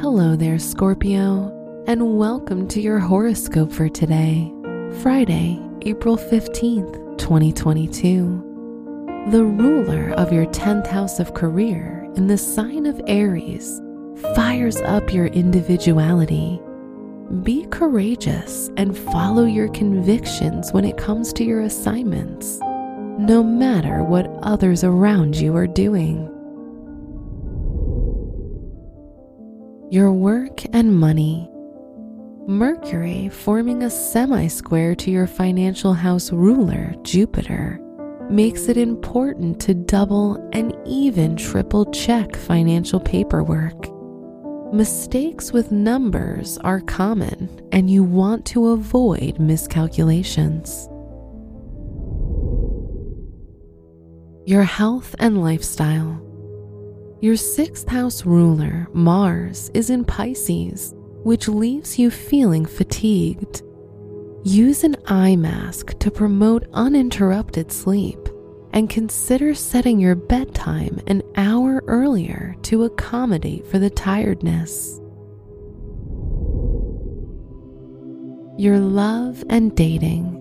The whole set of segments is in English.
Hello there, Scorpio, and welcome to your horoscope for today, Friday, April 15th, 2022. The ruler of your 10th house of career in the sign of Aries fires up your individuality. Be courageous and follow your convictions when it comes to your assignments, no matter what others around you are doing. Your work and money. Mercury forming a semi-square to your financial house ruler, Jupiter, makes it important to double and even triple check financial paperwork. Mistakes with numbers are common, and you want to avoid miscalculations. Your health and lifestyle. Your 6th house ruler, Mars, is in Pisces, which leaves you feeling fatigued. Use an eye mask to promote uninterrupted sleep, and consider setting your bedtime an hour earlier to accommodate for the tiredness. Your love and dating.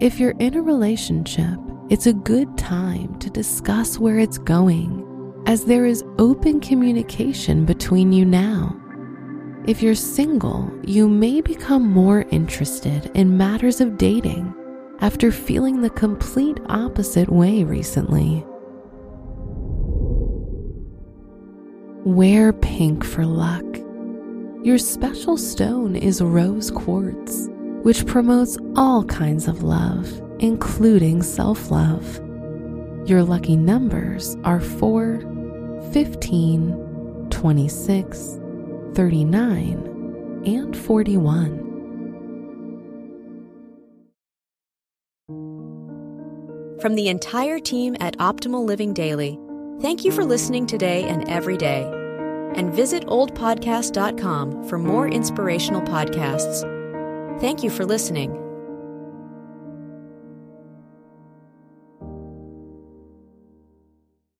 If you're in a relationship, it's a good time to discuss where it's going, as there is open communication between you now. If you're single, you may become more interested in matters of dating after feeling the complete opposite way recently. Wear pink for luck. Your special stone is rose quartz, which promotes all kinds of love, including self-love. Your lucky numbers are 4, 15, 26, 39, and 41. From the entire team at Optimal Living Daily, thank you for listening today and every day. And visit oldpodcast.com for more inspirational podcasts. Thank you for listening.